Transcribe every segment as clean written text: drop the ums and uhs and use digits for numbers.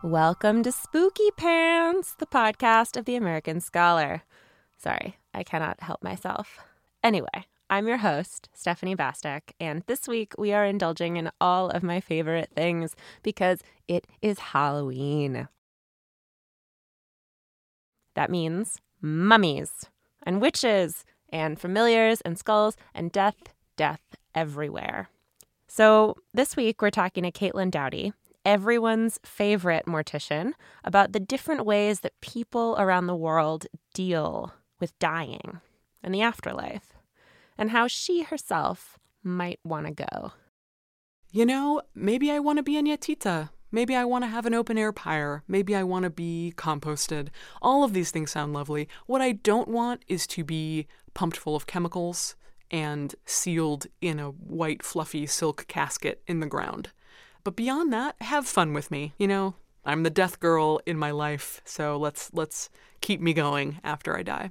Welcome to Spooky Pants, the podcast of the American Scholar. Sorry, I cannot help myself. Anyway, I'm your host, Stephanie Bastek, and this week we are indulging in all of my favorite things because it is Halloween. That means mummies and witches and familiars and skulls and death everywhere. So this week we're talking to Caitlin Doughty, everyone's favorite mortician, about the different ways that people around the world deal with dying and the afterlife, and how she herself might want to go. You know, maybe I want to be a ñatita. Maybe I want to have an open-air pyre. Maybe I want to be composted. All of these things sound lovely. What I don't want is to be pumped full of chemicals and sealed in a white, fluffy silk casket in the ground. But beyond that, have fun with me. You know, I'm the death girl in my life, so let's keep me going after I die.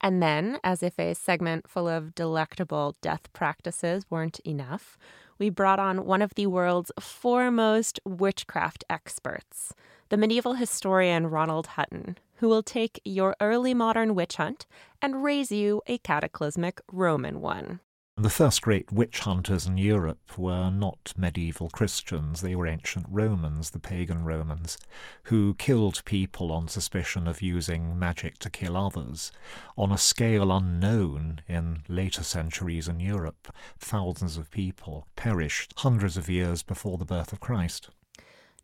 And then, as if a segment full of delectable death practices weren't enough, we brought on one of the world's foremost witchcraft experts, the medieval historian Ronald Hutton, who will take your early modern witch hunt and raise you a cataclysmic Roman one. The first great witch hunters in Europe were not medieval Christians. They were ancient Romans, the pagan Romans, who killed people on suspicion of using magic to kill others on a scale unknown in later centuries in Europe. Thousands of people perished hundreds of years before the birth of Christ.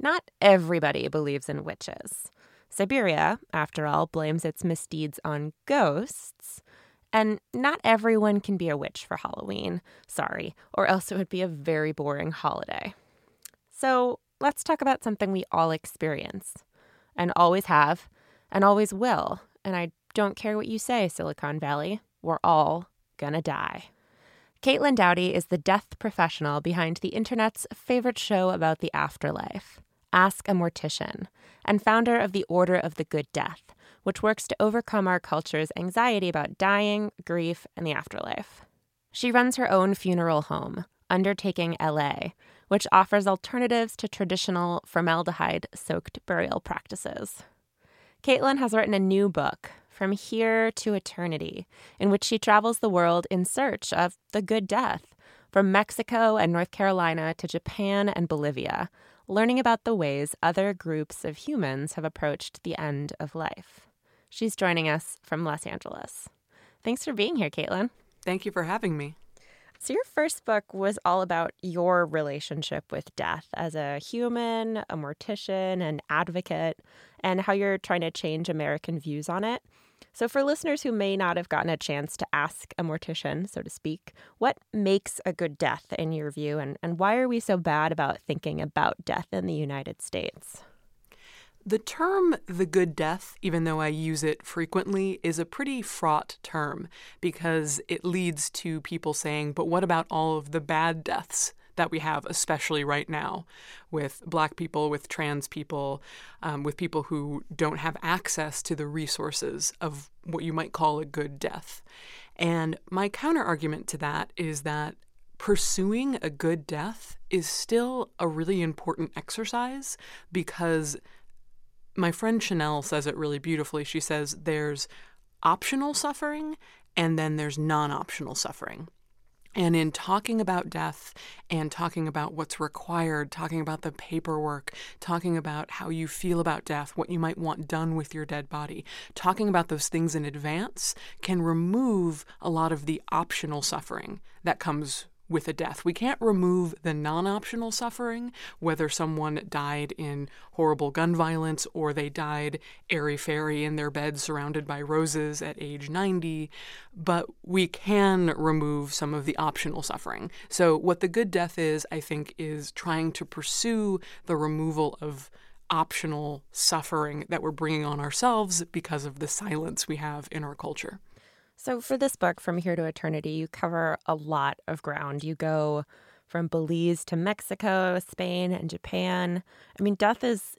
Not everybody believes in witches. Siberia, after all, blames its misdeeds on ghosts. And not everyone can be a witch for Halloween, sorry, or else it would be a very boring holiday. So let's talk about something we all experience, and always have, and always will. And I don't care what you say, Silicon Valley, we're all gonna die. Caitlin Doughty is the death professional behind the internet's favorite show about the afterlife, Ask a Mortician, and founder of the Order of the Good Death, which works to overcome our culture's anxiety about dying, grief, and the afterlife. She runs her own funeral home, Undertaking LA, which offers alternatives to traditional formaldehyde-soaked burial practices. Caitlin has written a new book, From Here to Eternity, in which she travels the world in search of the good death, from Mexico and North Carolina to Japan and Bolivia, learning about the ways other groups of humans have approached the end of life. She's joining us from Los Angeles. Thanks for being here, Caitlin. Thank you for having me. So your first book was all about your relationship with death as a human, a mortician, an advocate, and how you're trying to change American views on it. So for listeners who may not have gotten a chance to ask a mortician, so to speak, what makes a good death in your view, and why are we so bad about thinking about death in the United States? The term the good death, even though I use it frequently, is a pretty fraught term because it leads to people saying, but what about all of the bad deaths that we have, especially right now, with Black people, with trans people, with people who don't have access to the resources of what you might call a good death. And my counterargument to that is that pursuing a good death is still a really important exercise because My friend Chanel says it really beautifully. She says there's optional suffering and then there's non-optional suffering. And in talking about death and talking about what's required, talking about the paperwork, talking about how you feel about death, what you might want done with your dead body, talking about those things in advance can remove a lot of the optional suffering that comes with a death. We can't remove the non-optional suffering, whether someone died in horrible gun violence or they died airy-fairy in their bed surrounded by roses at age 90, but we can remove some of the optional suffering. So what The Good Death is, I think, is trying to pursue the removal of optional suffering that we're bringing on ourselves because of the silence we have in our culture. So for this book, From Here to Eternity, you cover a lot of ground. You go from Belize to Mexico, Spain, and Japan. I mean, death is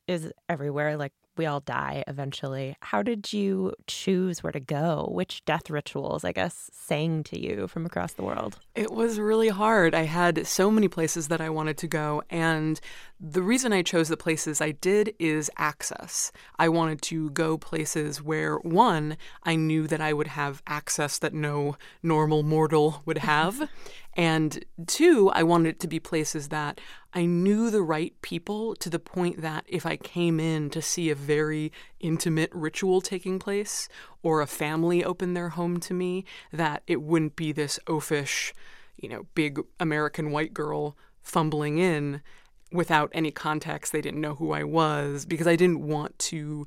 everywhere. Like, we all die eventually. How did you choose where to go? Which death rituals, I guess, sang to you from across the world? It was really hard. I had so many places that I wanted to go. And the reason I chose the places I did is access. I wanted to go places where, one, I knew that I would have access that no normal mortal would have. And two, I wanted it to be places that I knew the right people to the point that if I came in to see a very intimate ritual taking place or a family open their home to me, that it wouldn't be this oafish, big American white girl fumbling in without any context. They didn't know who I was because I didn't want to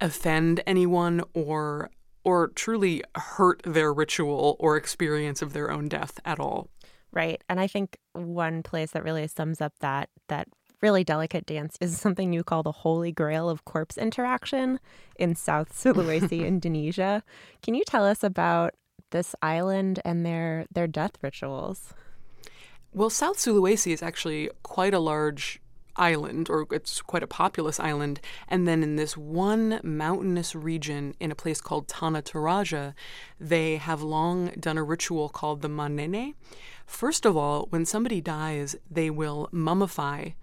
offend anyone or truly hurt their ritual or experience of their own death at all. Right. And I think one place that really sums up that really delicate dance is something you call the holy grail of corpse interaction in South Sulawesi, Indonesia. Can you tell us about this island and their death rituals? Well, South Sulawesi is actually quite a large island, or it's quite a populous island, and then in this one mountainous region in a place called Tana Toraja, they have long done a ritual called the manene. First of all, when somebody dies, they will mummify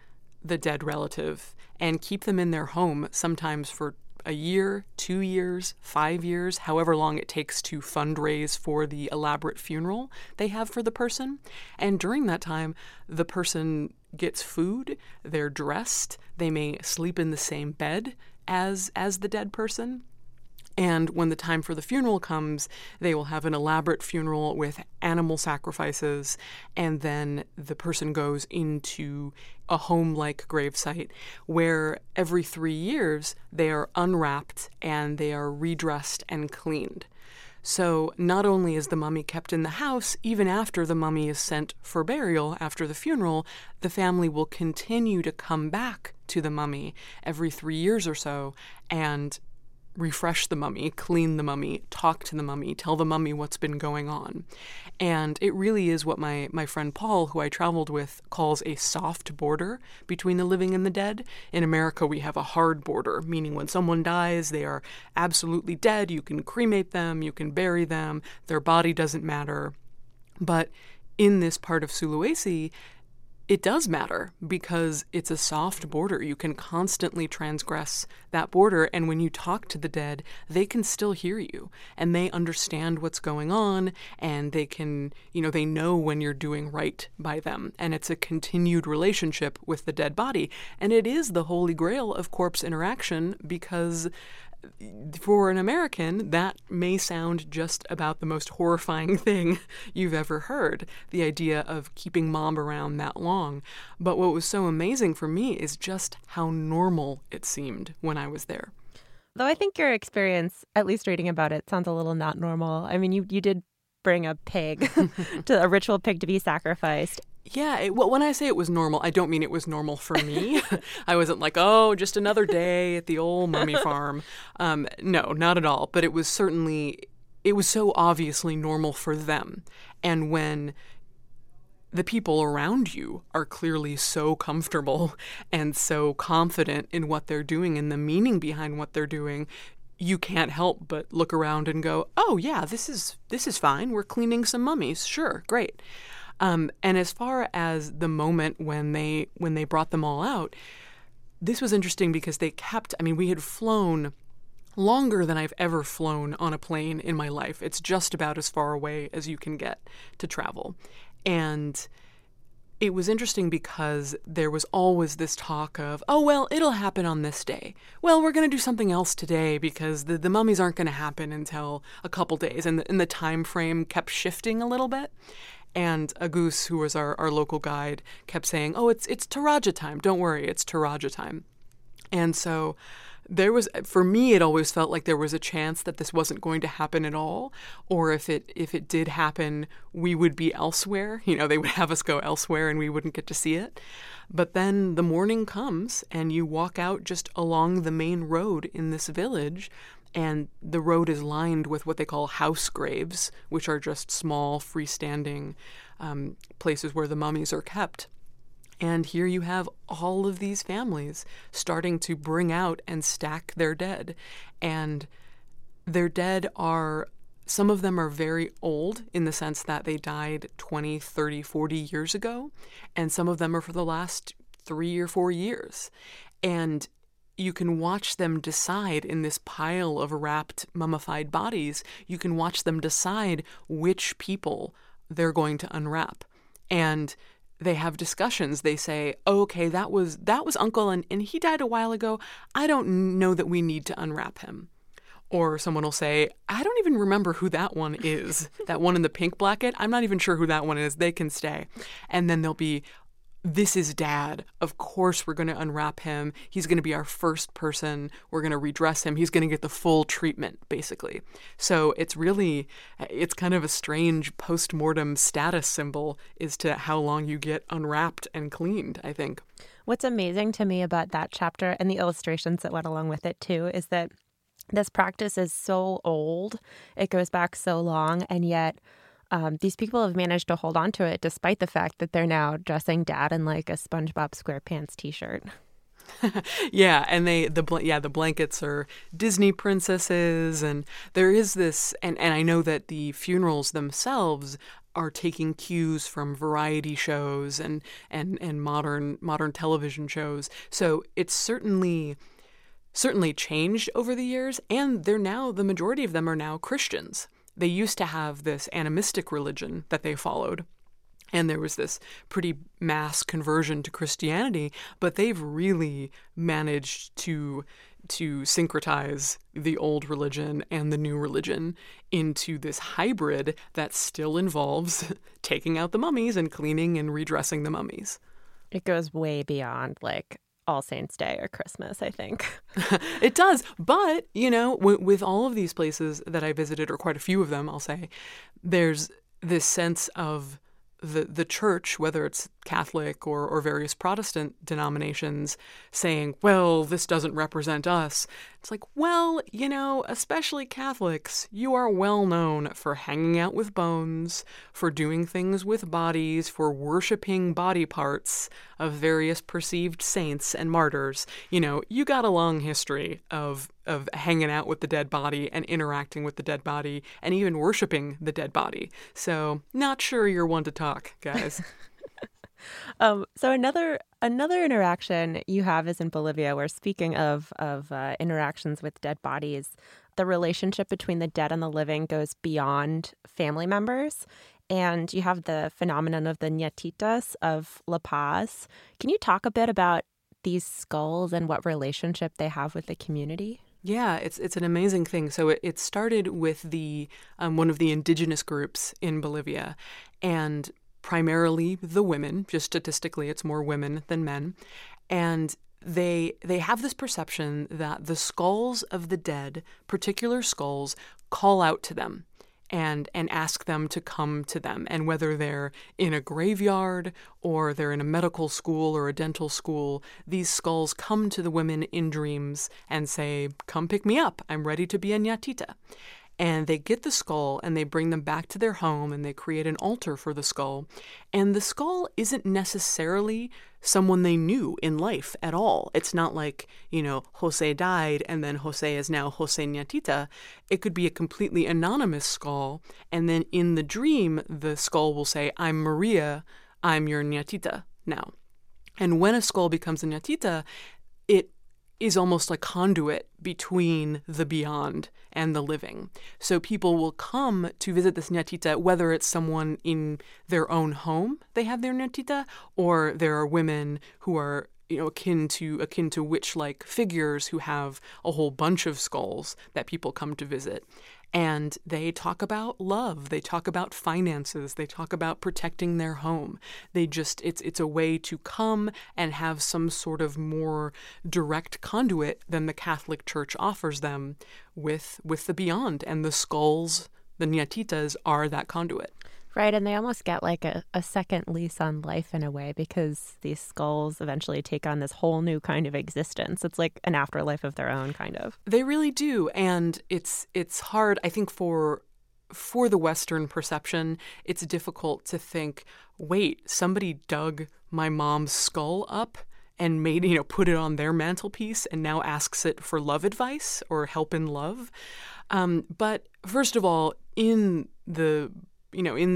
the dead relative and keep them in their home, sometimes for a year, 2 years, 5 years, however long it takes to fundraise for the elaborate funeral they have for the person. And during that time, the person gets food, they're dressed, they may sleep in the same bed as the dead person. And when the time for the funeral comes, they will have an elaborate funeral with animal sacrifices, and then the person goes into a home-like gravesite where every 3 years they are unwrapped and they are redressed and cleaned. So not only is the mummy kept in the house, even after the mummy is sent for burial after the funeral, the family will continue to come back to the mummy every 3 years or so and refresh the mummy, clean the mummy, talk to the mummy, tell the mummy what's been going on. And it really is what my friend Paul, who I traveled with, calls a soft border between the living and the dead. In America, we have a hard border, meaning when someone dies, they are absolutely dead. You can cremate them, you can bury them, their body doesn't matter. But in this part of Sulawesi, it does matter because it's a soft border. You can constantly transgress that border, and when you talk to the dead, they can still hear you, and they understand what's going on, and they can, they know when you're doing right by them, and it's a continued relationship with the dead body. And it is the holy grail of corpse interaction because for an American, that may sound just about the most horrifying thing you've ever heard, the idea of keeping mom around that long. But what was so amazing for me is just how normal it seemed when I was there. Though I think your experience, at least reading about it, sounds a little not normal. I mean, you did bring a pig, a ritual pig to be sacrificed. Yeah. When I say it was normal, I don't mean it was normal for me. I wasn't like, oh, just another day at the old mummy farm. No, not at all. But it was so obviously normal for them. And when the people around you are clearly so comfortable and so confident in what they're doing and the meaning behind what they're doing, you can't help but look around and go, oh, yeah, this is fine. We're cleaning some mummies. Sure. Great. And as far as the moment when they brought them all out, This was interesting because they kept, I mean, we had flown longer than I've ever flown on a plane in my life. It's just about as far away as you can get to travel. And it was interesting because there was always this talk of, oh, well, it'll happen on this day. Well, we're going to do something else today because the mummies aren't going to happen until a couple days. And the time frame kept shifting a little bit. And Agus, who was our local guide, kept saying, oh, it's Toraja time. Don't worry, it's Toraja time. And so there was, for me, it always felt like there was a chance that this wasn't going to happen at all, or if it did happen, we would be elsewhere. You know, they would have us go elsewhere and we wouldn't get to see it. But then the morning comes and you walk out just along the main road in this village, and the road is lined with what they call house graves, which are just small, freestanding places where the mummies are kept. And here you have all of these families starting to bring out and stack their dead. And their dead are, some of them are very old in the sense that they died 20, 30, 40 years ago. And some of them are for the last 3 or 4 years. And you can watch them decide in this pile of wrapped, mummified bodies, you can watch them decide which people they're going to unwrap. And they have discussions. They say, okay, that was uncle and he died a while ago. I don't know that we need to unwrap him. Or someone will say, I don't even remember who that one is. That one in the pink blanket, I'm not even sure who that one is. They can stay. And then there'll be, this is dad. Of course we're going to unwrap him. He's going to be our first person. We're going to redress him. He's going to get the full treatment, basically. So it's really, it's kind of a strange post-mortem status symbol as to how long you get unwrapped and cleaned, I think. What's amazing to me about that chapter and the illustrations that went along with it, too, is that this practice is so old. It goes back so long, and yet these people have managed to hold on to it despite the fact that they're now dressing dad in like a SpongeBob SquarePants T-shirt. Yeah, and the blankets are Disney princesses, and there is this, and I know that the funerals themselves are taking cues from variety shows and modern television shows. So it's certainly changed over the years, and the majority of them are now Christians. They used to have this animistic religion that they followed, and there was this pretty mass conversion to Christianity, but they've really managed to syncretize the old religion and the new religion into this hybrid that still involves taking out the mummies and cleaning and redressing the mummies. It goes way beyond, like, All Saints Day or Christmas, I think. It does. But, you know, with all of these places that I visited, or quite a few of them, I'll say, there's this sense of the church, whether it's Catholic or various Protestant denominations, saying, well, this doesn't represent us. It's like, well, you know, especially Catholics, you are well known for hanging out with bones, for doing things with bodies, for worshiping body parts of various perceived saints and martyrs. You know, you got a long history of hanging out with the dead body and interacting with the dead body and even worshiping the dead body. So not sure you're one to talk, guys. So another interaction you have is in Bolivia, where, speaking of interactions with dead bodies, the relationship between the dead and the living goes beyond family members. And you have the phenomenon of the ñatitas of La Paz. Can you talk a bit about these skulls and what relationship they have with the community? Yeah, it's an amazing thing. So it started with the one of the indigenous groups in Bolivia, and primarily the women. Just statistically, it's more women than men. And they have this perception that the skulls of the dead, particular skulls, call out to them and ask them to come to them. And whether they're in a graveyard or they're in a medical school or a dental school, these skulls come to the women in dreams and say, come pick me up. I'm ready to be a ñatita. And they get the skull and they bring them back to their home and they create an altar for the skull. And the skull isn't necessarily someone they knew in life at all. It's not like, you know, Jose died and then Jose is now Jose ñatita. It could be a completely anonymous skull. And then in the dream, the skull will say, I'm Maria, I'm your ñatita now. And when a skull becomes a ñatita, it is almost a conduit between the beyond and the living. So people will come to visit this ñatita, whether it's someone in their own home, they have their ñatita, or there are women who are, you know, akin to witch-like figures who have a whole bunch of skulls that people come to visit. And they talk about love, they talk about finances, they talk about protecting their home. They just, it's a way to come and have some sort of more direct conduit than the Catholic Church offers them with the beyond. And the skulls, the ñatitas, are that conduit. Right, and they almost get like a second lease on life in a way, because these skulls eventually take on this whole new kind of existence. It's like an afterlife of their own, kind of. They really do, and it's hard, I think, for the Western perception. It's difficult to think, wait, somebody dug my mom's skull up and made, you know, put it on their mantelpiece and now asks it for love advice or help in love. But first of all, in the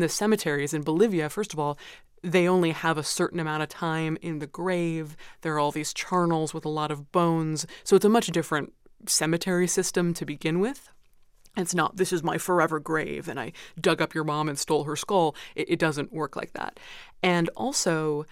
cemeteries in Bolivia, first of all, they only have a certain amount of time in the grave. There are all these charnels with a lot of bones. So it's a much different cemetery system to begin with. It's not, this is my forever grave and I dug up your mom and stole her skull. It doesn't work like that. And also,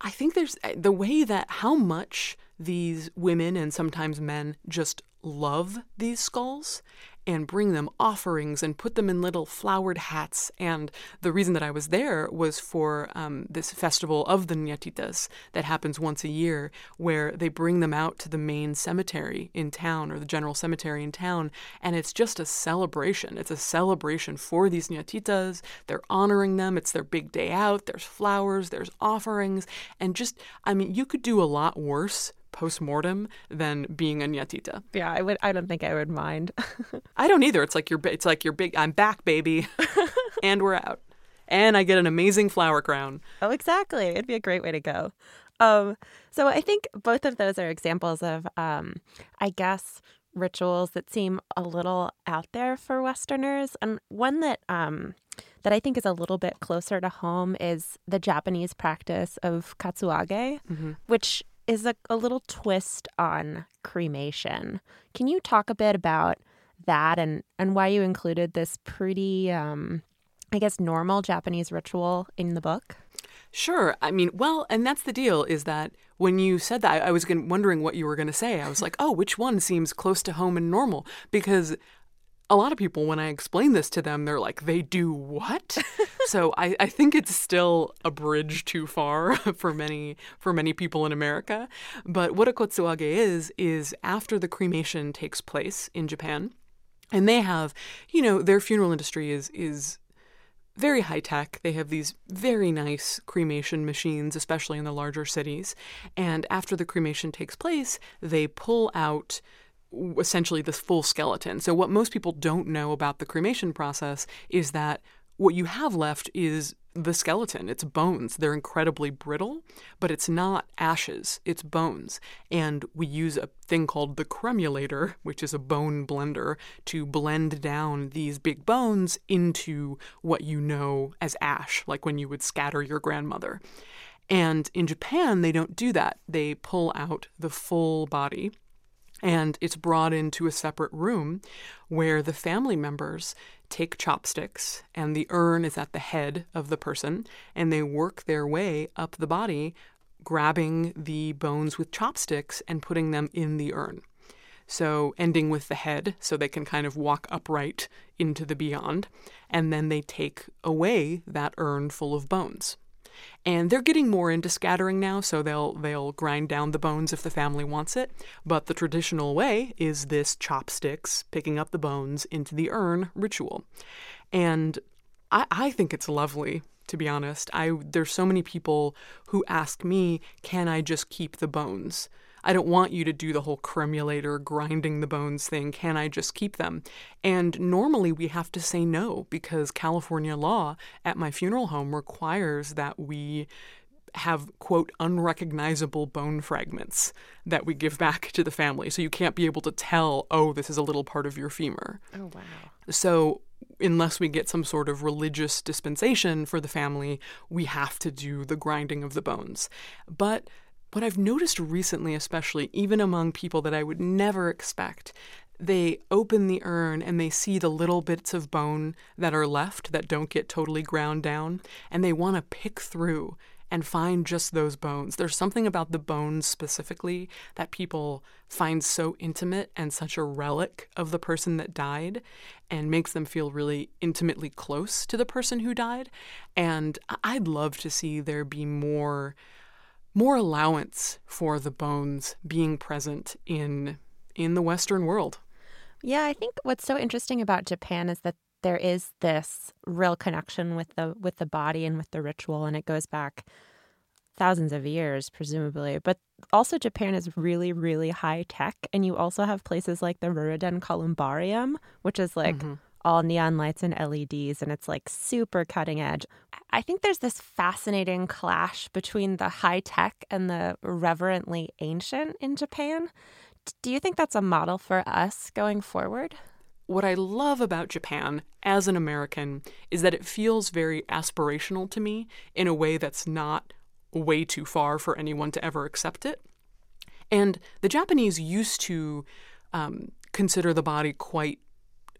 I think there's the way that how much these women and sometimes men just love these skulls and bring them offerings and put them in little flowered hats. And the reason that I was there was for this festival of the ñatitas that happens once a year, where they bring them out to the main cemetery in town, or the general cemetery in town, and it's just a celebration. It's a celebration for these ñatitas. They're honoring them. It's their big day out. There's flowers. There's offerings. And just, I mean, you could do a lot worse post-mortem than being a ñatita. Yeah, I don't think I would mind. I don't either. It's like your big, I'm back, baby. And we're out. And I get an amazing flower crown. Oh, exactly. It'd be a great way to go. So I think both of those are examples of, I guess, rituals that seem a little out there for Westerners. And one that I think is a little bit closer to home is the Japanese practice of katsuage, mm-hmm. which is a little twist on cremation. Can you talk a bit about that and why you included this pretty, I guess, normal Japanese ritual in the book? Sure. I mean, well, and that's the deal, is that when you said that, I was wondering what you were going to say. I was like, oh, which one seems close to home and normal? Because a lot of people, when I explain this to them, they're like, they do what? So I think it's still a bridge too far for many people in America. But what a kotsuage is after the cremation takes place in Japan, and they have, you know, their funeral industry is very high tech. They have these very nice cremation machines, especially in the larger cities. And after the cremation takes place, they pull out essentially this full skeleton. So what most people don't know about the cremation process is that what you have left is the skeleton. It's bones. They're incredibly brittle, but it's not ashes. It's bones. And we use a thing called the cremulator, which is a bone blender, to blend down these big bones into what you know as ash, like when you would scatter your grandmother. And in Japan, they don't do that. They pull out the full body, and it's brought into a separate room where the family members take chopsticks, and the urn is at the head of the person, and they work their way up the body, grabbing the bones with chopsticks and putting them in the urn. So ending with the head, so they can kind of walk upright into the beyond, and then they take away that urn full of bones. And they're getting more into scattering now, so they'll grind down the bones if the family wants it. But the traditional way is this chopsticks, picking up the bones into the urn ritual. And I think it's lovely, to be honest. There's so many people who ask me, can I just keep the bones? I don't want you to do the whole cremulator, grinding the bones thing. Can I just keep them? And normally we have to say no, because California law at my funeral home requires that we have, quote, unrecognizable bone fragments that we give back to the family. So you can't be able to tell, oh, this is a little part of your femur. Oh, wow. So unless we get some sort of religious dispensation for the family, we have to do the grinding of the bones. But What I've noticed recently, especially, even among people that I would never expect, they open the urn and they see the little bits of bone that are left that don't get totally ground down, and they want to pick through and find just those bones. There's something about the bones specifically that people find so intimate and such a relic of the person that died and makes them feel really intimately close to the person who died. And I'd love to see there be more allowance for the bones being present in the Western world. Yeah, I think what's so interesting about Japan is that there is this real connection with the body and with the ritual, and it goes back thousands of years, presumably. But also Japan is really, really high tech, and you also have places like the Ruriden Columbarium, which is like all neon lights and LEDs, and it's like super cutting edge. I think there's this fascinating clash between the high tech and the reverently ancient in Japan. Do you think that's a model for us going forward? What I love about Japan as an American is that it feels very aspirational to me in a way that's not way too far for anyone to ever accept it. And the Japanese used to consider the body quite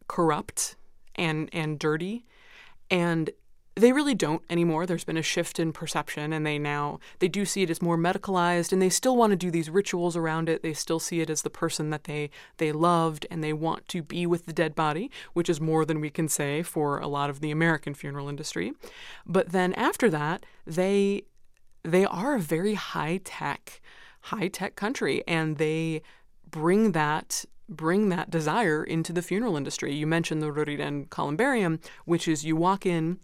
corrupt and dirty, and they really don't anymore. There's been a shift in perception, and they do see it as more medicalized, and they still want to do these rituals around it. They still see it as the person that they loved, and they want to be with the dead body, which is more than we can say for a lot of the American funeral industry. But then after that, they are a very high-tech country, and they bring that desire into the funeral industry. You mentioned the Ruriden Columbarium, which is you walk in,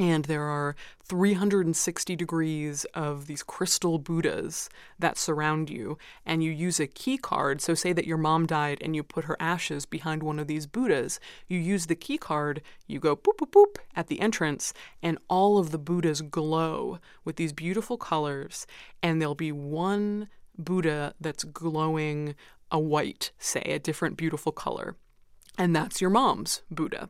and there are 360 degrees of these crystal Buddhas that surround you. And you use a key card. So say that your mom died and you put her ashes behind one of these Buddhas. You use the key card, you go boop, boop, boop at the entrance, and all of the Buddhas glow with these beautiful colors. And there'll be one Buddha that's glowing a white, say, a different beautiful color. And that's your mom's Buddha.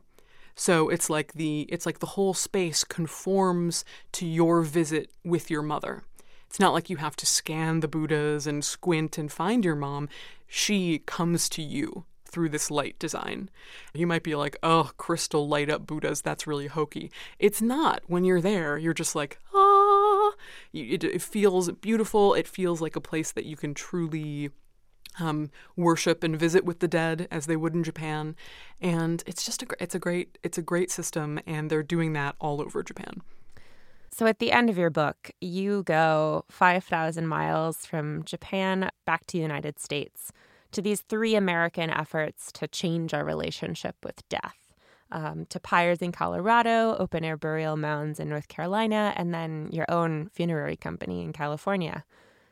So it's like the whole space conforms to your visit with your mother. It's not like you have to scan the Buddhas and squint and find your mom. She comes to you through this light design. You might be like, oh, crystal light up Buddhas, that's really hokey. It's not. When you're there, you're just like, ah. It feels beautiful. It feels like a place that you can truly worship and visit with the dead, as they would in Japan, and it's a great system, and they're doing that all over Japan. So at the end of your book, you go 5,000 miles from Japan back to the United States to these three American efforts to change our relationship with death, to pyres in Colorado, open air burial mounds in North Carolina, and then your own funerary company in California.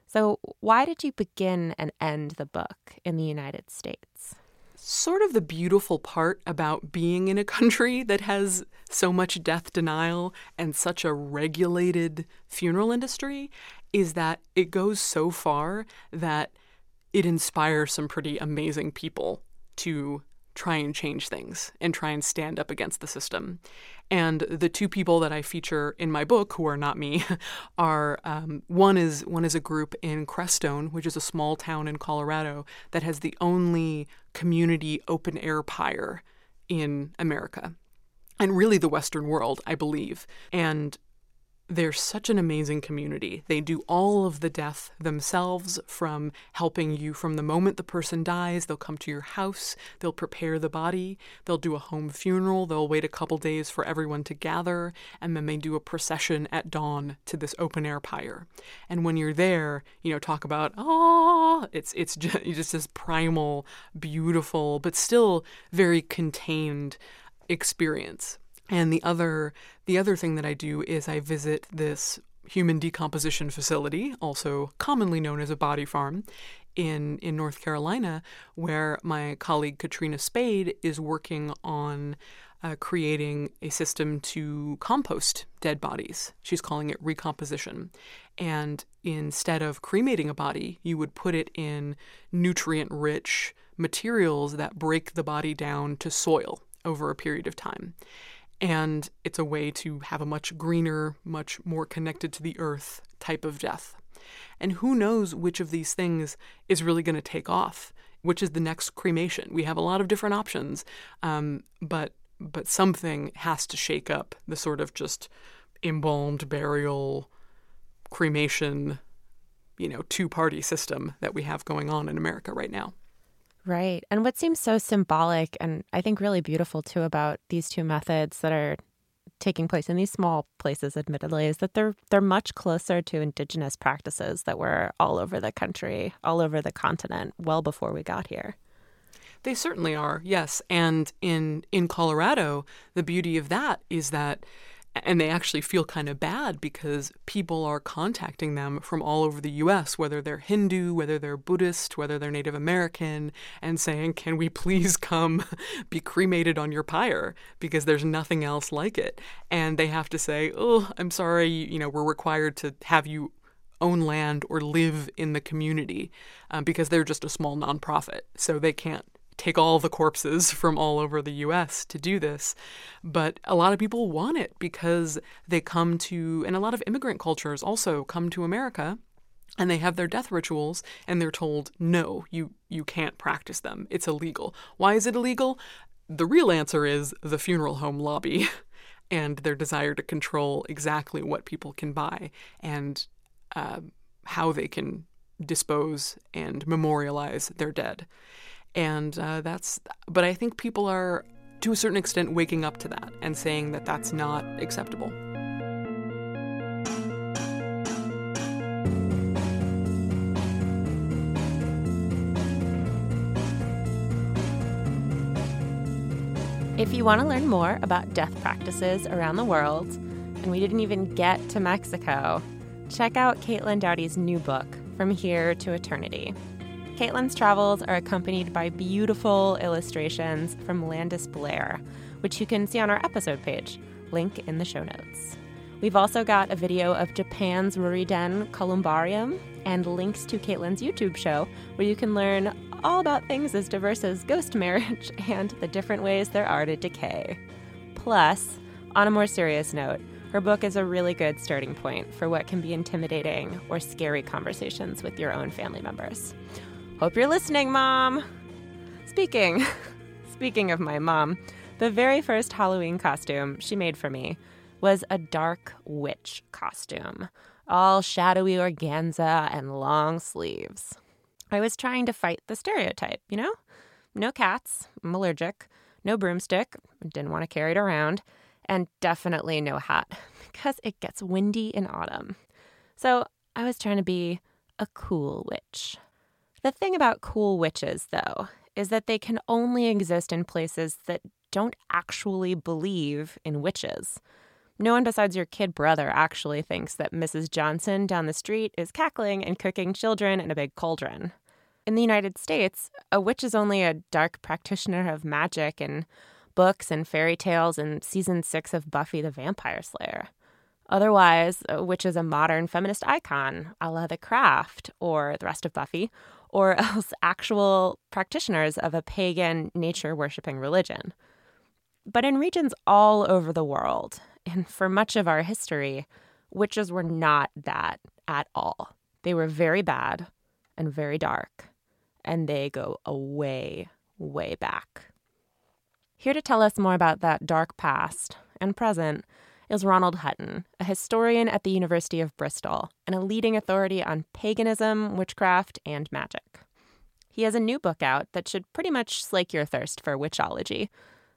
So why did you begin and end the book in the United States? Sort of the beautiful part about being in a country that has so much death denial and such a regulated funeral industry is that it goes so far that it inspires some pretty amazing people to try and change things and try and stand up against the system. And the two people that I feature in my book, who are not me, are one is a group in Crestone, which is a small town in Colorado that has the only community open air pyre in America and really the Western world, I believe. And they're such an amazing community. They do all of the death themselves, from helping you from the moment the person dies. They'll come to your house. They'll prepare the body. They'll do a home funeral. They'll wait a couple days for everyone to gather. And then they do a procession at dawn to this open air pyre. And when you're there, talk about, it's just this primal, beautiful, but still very contained experience. And the other thing that I do is I visit this human decomposition facility, also commonly known as a body farm, in North Carolina, where my colleague Katrina Spade is working on creating a system to compost dead bodies. She's calling it recomposition. And instead of cremating a body, you would put it in nutrient-rich materials that break the body down to soil over a period of time. And it's a way to have a much greener, much more connected to the earth type of death. And who knows which of these things is really going to take off, which is the next cremation. We have a lot of different options, but something has to shake up the sort of just embalmed burial cremation, you know, two-party system that we have going on in America right now. Right. And what seems so symbolic and I think really beautiful, too, about these two methods that are taking place in these small places, admittedly, is that they're much closer to indigenous practices that were all over the country, all over the continent, well before we got here. They certainly are, yes. And in Colorado, the beauty of that is that, and they actually feel kind of bad because people are contacting them from all over the U.S., whether they're Hindu, whether they're Buddhist, whether they're Native American, and saying, can we please come be cremated on your pyre because there's nothing else like it. And they have to say, oh, I'm sorry, you know, we're required to have you own land or live in the community because they're just a small nonprofit. So they can't take all the corpses from all over the U.S. to do this. But a lot of people want it because they come to, and a lot of immigrant cultures also come to America, and they have their death rituals, and they're told, no, you can't practice them. It's illegal. Why is it illegal? The real answer is the funeral home lobby and their desire to control exactly what people can buy and how they can dispose and memorialize their dead. And but I think people are, to a certain extent, waking up to that and saying that that's not acceptable. If you want to learn more about death practices around the world, and we didn't even get to Mexico, check out Caitlin Doughty's new book, From Here to Eternity. Caitlin's travels are accompanied by beautiful illustrations from Landis Blair, which you can see on our episode page. Link in the show notes. We've also got a video of Japan's Ruriden Columbarium and links to Caitlin's YouTube show, where you can learn all about things as diverse as ghost marriage and the different ways there are to decay. Plus, on a more serious note, her book is a really good starting point for what can be intimidating or scary conversations with your own family members. Hope you're listening, Mom! Speaking of my mom, the very first Halloween costume she made for me was a dark witch costume, all shadowy organza and long sleeves. I was trying to fight the stereotype, you know? No cats, I'm allergic, no broomstick, didn't want to carry it around, and definitely no hat, because it gets windy in autumn. So I was trying to be a cool witch. The thing about cool witches, though, is that they can only exist in places that don't actually believe in witches. No one besides your kid brother actually thinks that Mrs. Johnson down the street is cackling and cooking children in a big cauldron. In the United States, a witch is only a dark practitioner of magic in books and fairy tales and season 6 of Buffy the Vampire Slayer. Otherwise, a witch is a modern feminist icon, a la The Craft or the rest of Buffy, or else actual practitioners of a pagan, nature-worshipping religion. But in regions all over the world, and for much of our history, witches were not that at all. They were very bad and very dark, and they go way, way back. Here to tell us more about that dark past and present is Ronald Hutton, a historian at the University of Bristol and a leading authority on paganism, witchcraft, and magic. He has a new book out that should pretty much slake your thirst for witchology.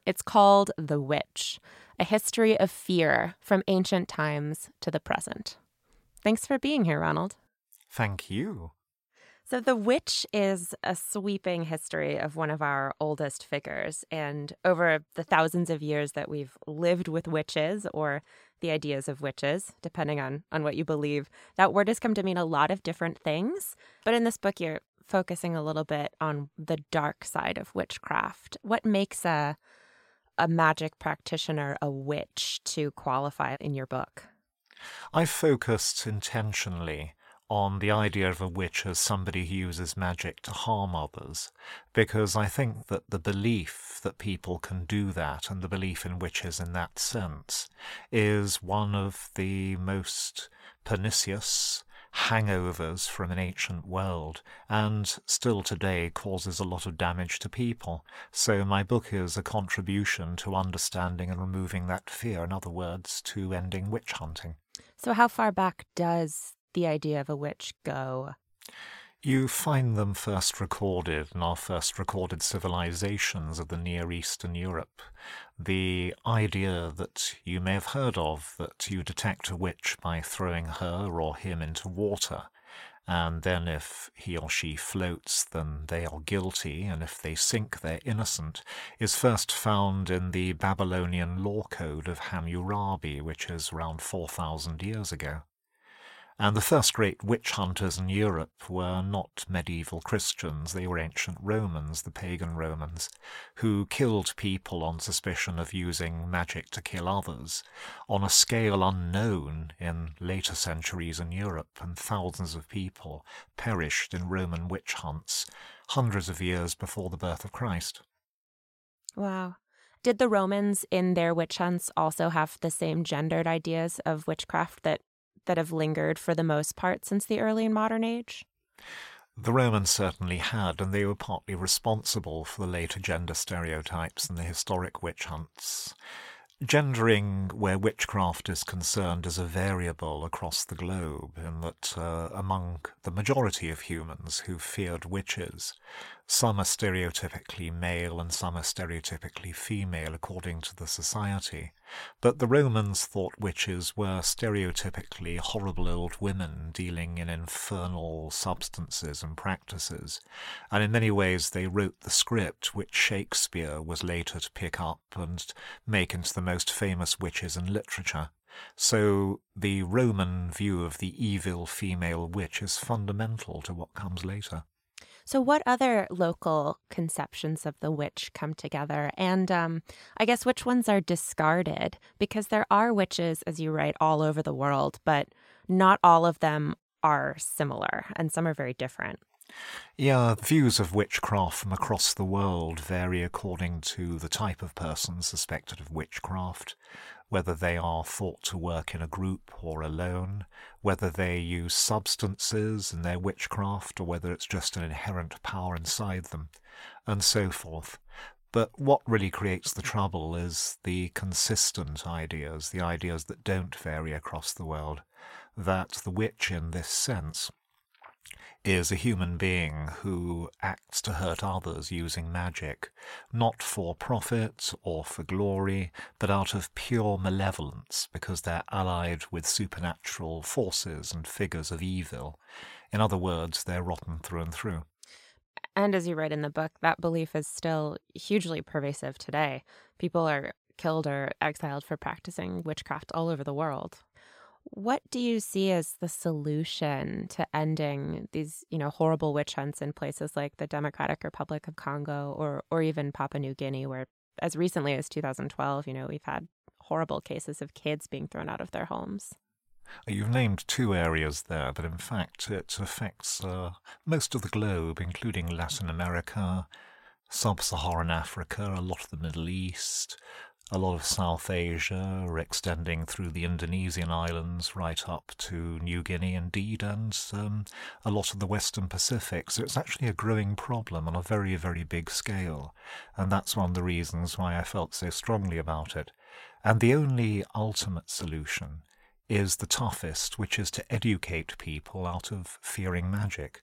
It's called The Witch: A History of Fear from Ancient Times to the Present. Thanks for being here, Ronald. Thank you. So The Witch is a sweeping history of one of our oldest figures, and over the thousands of years that we've lived with witches, or the ideas of witches, depending on what you believe, that word has come to mean a lot of different things. But in this book, you're focusing a little bit on the dark side of witchcraft. What makes a magic practitioner a witch to qualify in your book? I focused intentionally on the idea of a witch as somebody who uses magic to harm others, because I think that the belief that people can do that, and the belief in witches in that sense, is one of the most pernicious hangovers from an ancient world, and still today causes a lot of damage to people. So my book is a contribution to understanding and removing that fear, in other words, to ending witch hunting. So how far back does the idea of a witch go? You find them first recorded in our first recorded civilizations of the Near Eastern Europe. The idea that you may have heard of, that you detect a witch by throwing her or him into water, and then if he or she floats, then they are guilty, and if they sink, they're innocent, is first found in the Babylonian law code of Hammurabi, which is around 4,000 years ago. And the first great witch hunters in Europe were not medieval Christians, they were ancient Romans, the pagan Romans, who killed people on suspicion of using magic to kill others, on a scale unknown in later centuries in Europe, and thousands of people perished in Roman witch hunts, hundreds of years before the birth of Christ. Wow. Did the Romans in their witch hunts also have the same gendered ideas of witchcraft that have lingered for the most part since the early and modern age? The Romans certainly had, and they were partly responsible for the later gender stereotypes in the historic witch hunts. Gendering, where witchcraft is concerned, is a variable across the globe, in that among the majority of humans who feared witches, some are stereotypically male and some are stereotypically female according to the society. But the Romans thought witches were stereotypically horrible old women dealing in infernal substances and practices, and in many ways they wrote the script which Shakespeare was later to pick up and make into the most famous witches in literature. So the Roman view of the evil female witch is fundamental to what comes later. So what other local conceptions of the witch come together? And I guess which ones are discarded? Because there are witches, as you write, all over the world, but not all of them are similar, and some are very different. Yeah, views of witchcraft from across the world vary according to the type of person suspected of witchcraft, whether they are thought to work in a group or alone, whether they use substances in their witchcraft or whether it's just an inherent power inside them, and so forth. But what really creates the trouble is the consistent ideas, the ideas that don't vary across the world, that the witch in this sense is a human being who acts to hurt others using magic, not for profit or for glory, but out of pure malevolence, because they're allied with supernatural forces and figures of evil. In other words, they're rotten through and through. And as you write in the book, that belief is still hugely pervasive today. People are killed or exiled for practicing witchcraft all over the world. What do you see as the solution to ending these, horrible witch hunts in places like the Democratic Republic of Congo or even Papua New Guinea, where as recently as 2012, we've had horrible cases of kids being thrown out of their homes? You've named two areas there, but in fact it affects most of the globe, including Latin America, Sub-Saharan Africa, a lot of the Middle East, a lot of South Asia, extending through the Indonesian islands right up to New Guinea indeed, and a lot of the Western Pacific. So it's actually a growing problem on a very, very big scale. And that's one of the reasons why I felt so strongly about it. And the only ultimate solution is the toughest, which is to educate people out of fearing magic,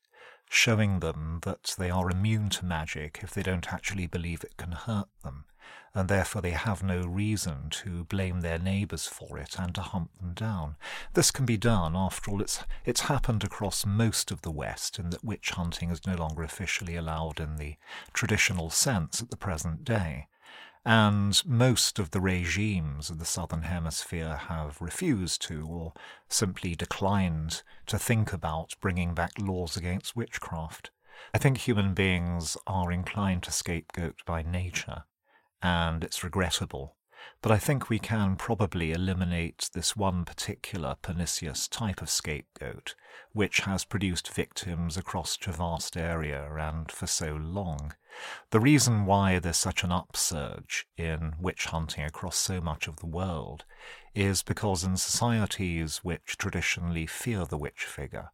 showing them that they are immune to magic if they don't actually believe it can hurt them, and therefore they have no reason to blame their neighbours for it and to hunt them down. This can be done. After all, it's happened across most of the West, in that witch hunting is no longer officially allowed in the traditional sense at the present day. And most of the regimes of the Southern Hemisphere have refused to, or simply declined to think about bringing back laws against witchcraft. I think human beings are inclined to scapegoat by nature, and it's regrettable. But I think we can probably eliminate this one particular pernicious type of scapegoat, which has produced victims across such a vast area and for so long. The reason why there's such an upsurge in witch hunting across so much of the world is because in societies which traditionally fear the witch figure,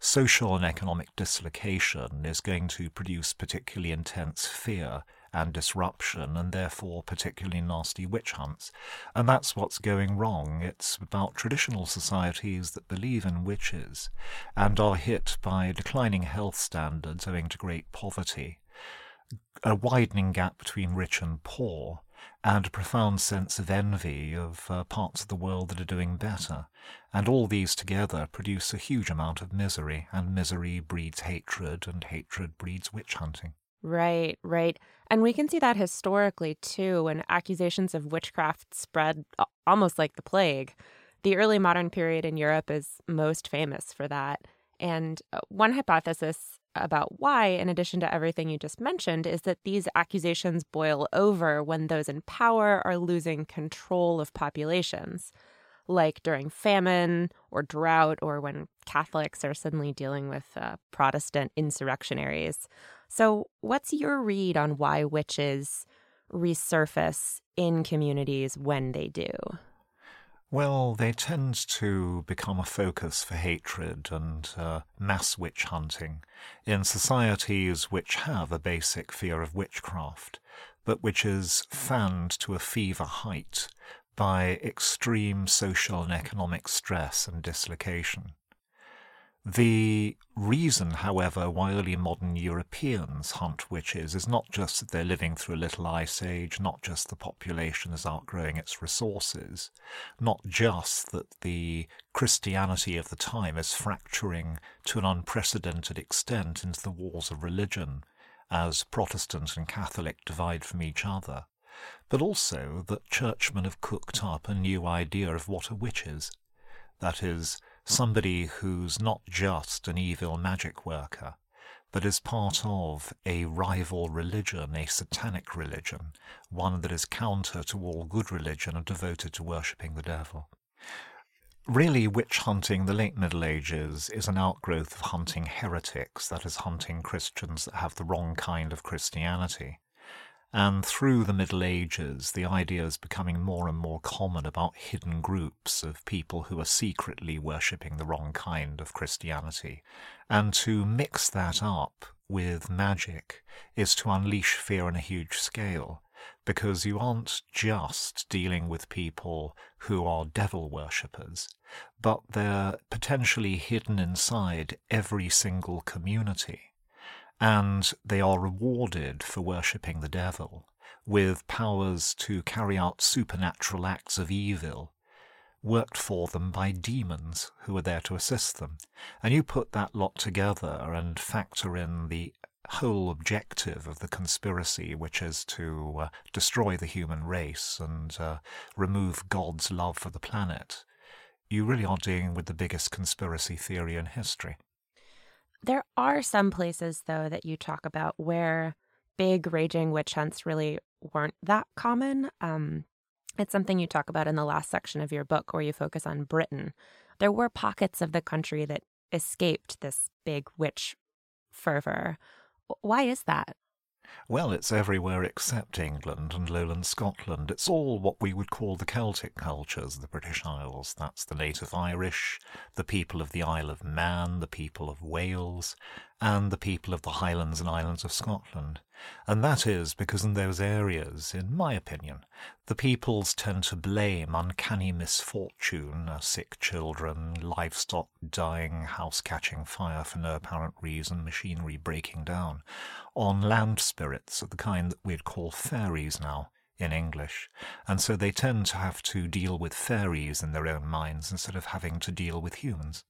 social and economic dislocation is going to produce particularly intense fear and disruption, and therefore particularly nasty witch hunts. And that's what's going wrong. It's about traditional societies that believe in witches and are hit by declining health standards owing to great poverty, a widening gap between rich and poor, and a profound sense of envy of parts of the world that are doing better. And all these together produce a huge amount of misery, and misery breeds hatred, and hatred breeds witch hunting. Right, right. And we can see that historically, too, when accusations of witchcraft spread almost like the plague. The early modern period in Europe is most famous for that. And one hypothesis about why, in addition to everything you just mentioned, is that these accusations boil over when those in power are losing control of populations, like during famine or drought, or when Catholics are suddenly dealing with Protestant insurrectionaries. So what's your read on why witches resurface in communities when they do? Well, they tend to become a focus for hatred and mass witch hunting in societies which have a basic fear of witchcraft, but which is fanned to a fever height by extreme social and economic stress and dislocation. The reason, however, why early modern Europeans hunt witches is not just that they're living through a little ice age, not just the population is outgrowing its resources, not just that the Christianity of the time is fracturing to an unprecedented extent into the walls of religion as Protestant and Catholic divide from each other, but also that churchmen have cooked up a new idea of what a witch is. That is, somebody who's not just an evil magic worker, but is part of a rival religion, a satanic religion, one that is counter to all good religion and devoted to worshipping the devil. Really, witch hunting in the late Middle Ages is an outgrowth of hunting heretics, that is, hunting Christians that have the wrong kind of Christianity. And through the Middle Ages, the idea is becoming more and more common about hidden groups of people who are secretly worshipping the wrong kind of Christianity. And to mix that up with magic is to unleash fear on a huge scale, because you aren't just dealing with people who are devil worshippers, but they're potentially hidden inside every single community. And they are rewarded for worshipping the devil with powers to carry out supernatural acts of evil worked for them by demons who are there to assist them. And you put that lot together and factor in the whole objective of the conspiracy, which is to destroy the human race and remove God's love for the planet. You really are dealing with the biggest conspiracy theory in history. There are some places, though, that you talk about where big, raging witch hunts really weren't that common. It's something you talk about in the last section of your book where you focus on Britain. There were pockets of the country that escaped this big witch fervor. Why is that? Well, it's everywhere except England and lowland Scotland. It's all what we would call the Celtic cultures, the British Isles. That's the native Irish, the people of the Isle of Man, the people of Wales, and the people of the Highlands and Islands of Scotland. And that is because in those areas, in my opinion, the peoples tend to blame uncanny misfortune, sick children, livestock dying, house catching fire for no apparent reason, machinery breaking down, on land spirits of the kind that we'd call fairies now in English. And so they tend to have to deal with fairies in their own minds instead of having to deal with humans.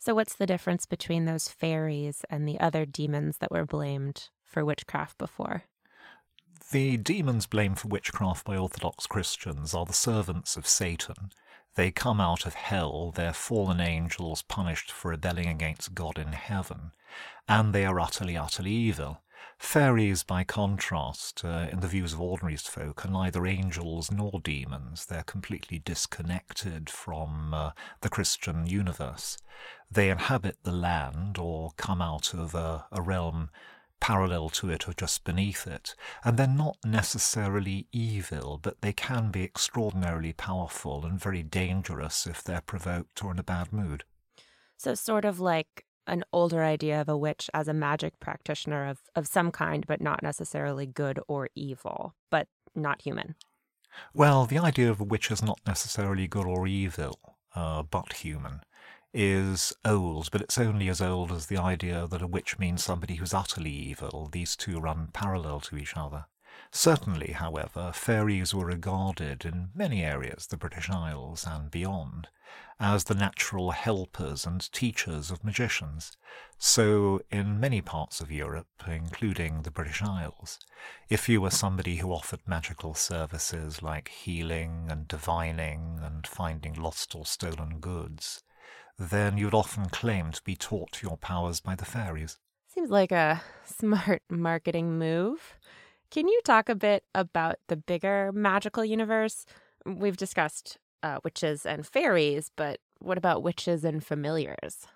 So what's the difference between those fairies and the other demons that were blamed for witchcraft before? The demons blamed for witchcraft by Orthodox Christians are the servants of Satan. They come out of hell, they're fallen angels punished for rebelling against God in heaven, and they are utterly, utterly evil. Fairies, by contrast, in the views of ordinary folk, are neither angels nor demons. They're completely disconnected from the Christian universe. They inhabit the land or come out of a realm parallel to it or just beneath it, and they're not necessarily evil, but they can be extraordinarily powerful and very dangerous if they're provoked or in a bad mood. So sort of like an older idea of a witch as a magic practitioner of some kind, but not necessarily good or evil, but not human. Well, the idea of a witch as not necessarily good or evil, but human, is old, but it's only as old as the idea that a witch means somebody who's utterly evil. These two run parallel to each other. Certainly, however, fairies were regarded in many areas, the British Isles and beyond, as the natural helpers and teachers of magicians. So, in many parts of Europe, including the British Isles, if you were somebody who offered magical services like healing and divining and finding lost or stolen goods, then you'd often claim to be taught your powers by the fairies. Seems like a smart marketing move. Can you talk a bit about the bigger magical universe? We've discussed witches and fairies, but what about witches and familiars?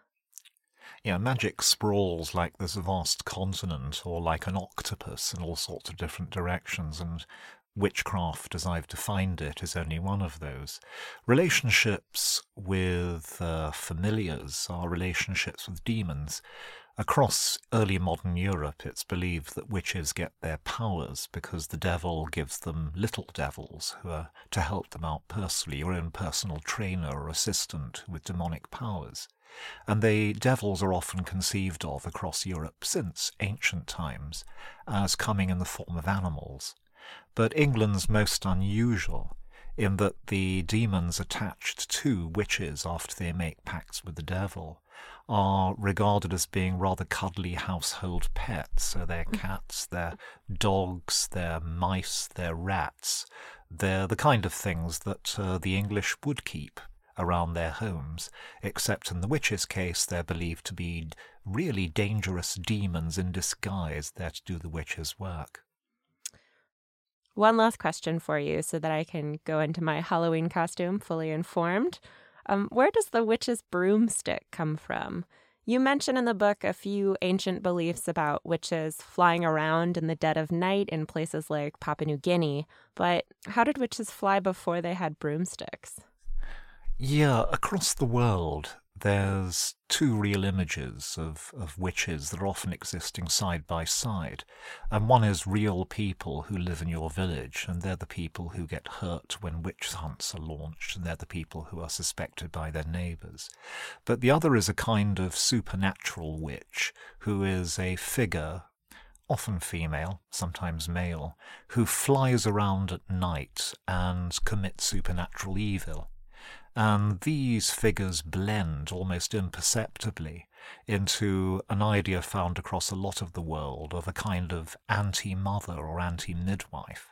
Yeah, magic sprawls like this vast continent or like an octopus in all sorts of different directions, and witchcraft, as I've defined it, is only one of those. Relationships with familiars are relationships with demons. Across early modern Europe, it's believed that witches get their powers because the devil gives them little devils who are to help them out personally, your own personal trainer or assistant with demonic powers. And the devils are often conceived of across Europe since ancient times as coming in the form of animals. But England's most unusual in that the demons attached to witches after they make pacts with the devil are regarded as being rather cuddly household pets. So they're cats, they're dogs, they're mice, they're rats. They're the kind of things that the English would keep around their homes, except in the witches' case they're believed to be really dangerous demons in disguise there to do the witches' work. One last question for you so that I can go into my Halloween costume fully informed. Where does the witch's broomstick come from? You mention in the book a few ancient beliefs about witches flying around in the dead of night in places like Papua New Guinea, but how did witches fly before they had broomsticks? Yeah, across the world, there's two real images of witches that are often existing side by side. And one is real people who live in your village, and they're the people who get hurt when witch hunts are launched, and they're the people who are suspected by their neighbours. But the other is a kind of supernatural witch who is a figure, often female, sometimes male, who flies around at night and commits supernatural evil. And these figures blend almost imperceptibly into an idea found across a lot of the world of a kind of anti-mother or anti-midwife,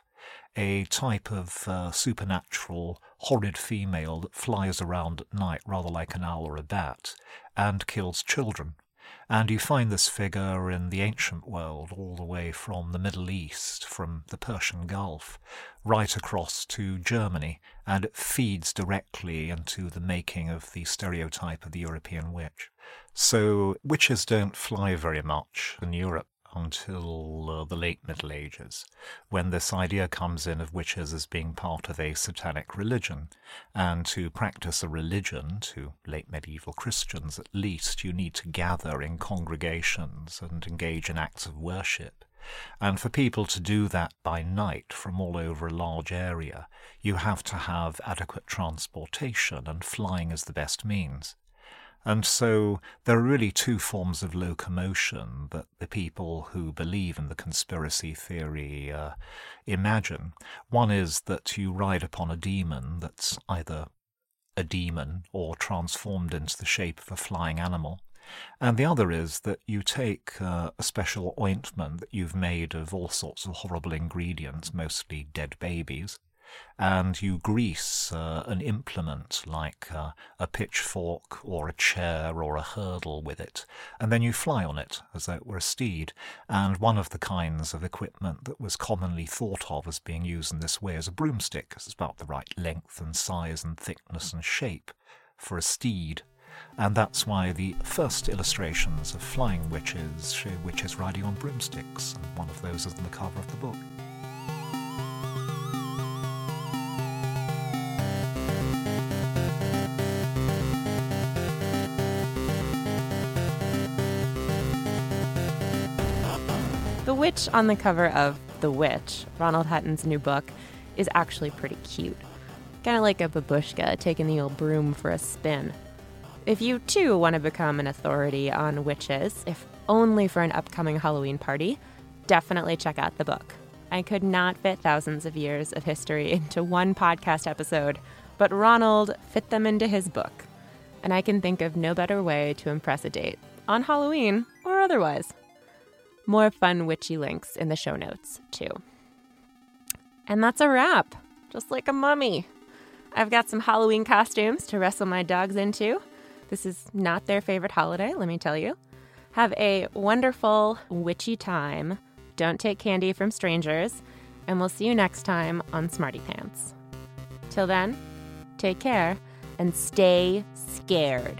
a type of supernatural, horrid female that flies around at night, rather like an owl or a bat, and kills children. And you find this figure in the ancient world all the way from the Middle East, from the Persian Gulf, right across to Germany, and it feeds directly into the making of the stereotype of the European witch. So witches don't fly very much in Europe until the late Middle Ages, when this idea comes in of witches as being part of a satanic religion. And to practice a religion, to late medieval Christians at least, you need to gather in congregations and engage in acts of worship. And for people to do that by night from all over a large area, you have to have adequate transportation, and flying is the best means. And so there are really two forms of locomotion that the people who believe in the conspiracy theory imagine. One is that you ride upon a demon that's either a demon or transformed into the shape of a flying animal. And the other is that you take a special ointment that you've made of all sorts of horrible ingredients, mostly dead babies, and you grease an implement like a pitchfork or a chair or a hurdle with it, and then you fly on it as though it were a steed. And one of the kinds of equipment that was commonly thought of as being used in this way is a broomstick, because it's about the right length and size and thickness and shape for a steed. And that's why the first illustrations of flying witches show witches riding on broomsticks, and one of those is on the cover of the book. witch on the cover of The Witch, Ronald Hutton's new book, is actually pretty cute. Kind of like a babushka taking the old broom for a spin. If you, too, want to become an authority on witches, if only for an upcoming Halloween party, definitely check out the book. I could not fit thousands of years of history into one podcast episode, but Ronald fit them into his book. And I can think of no better way to impress a date, on Halloween or otherwise. More fun witchy links in the show notes, too. And that's a wrap, just like a mummy. I've got some Halloween costumes to wrestle my dogs into. This is not their favorite holiday, let me tell you. Have a wonderful witchy time. Don't take candy from strangers. And we'll see you next time on Smarty Pants. Till then, take care and stay scared.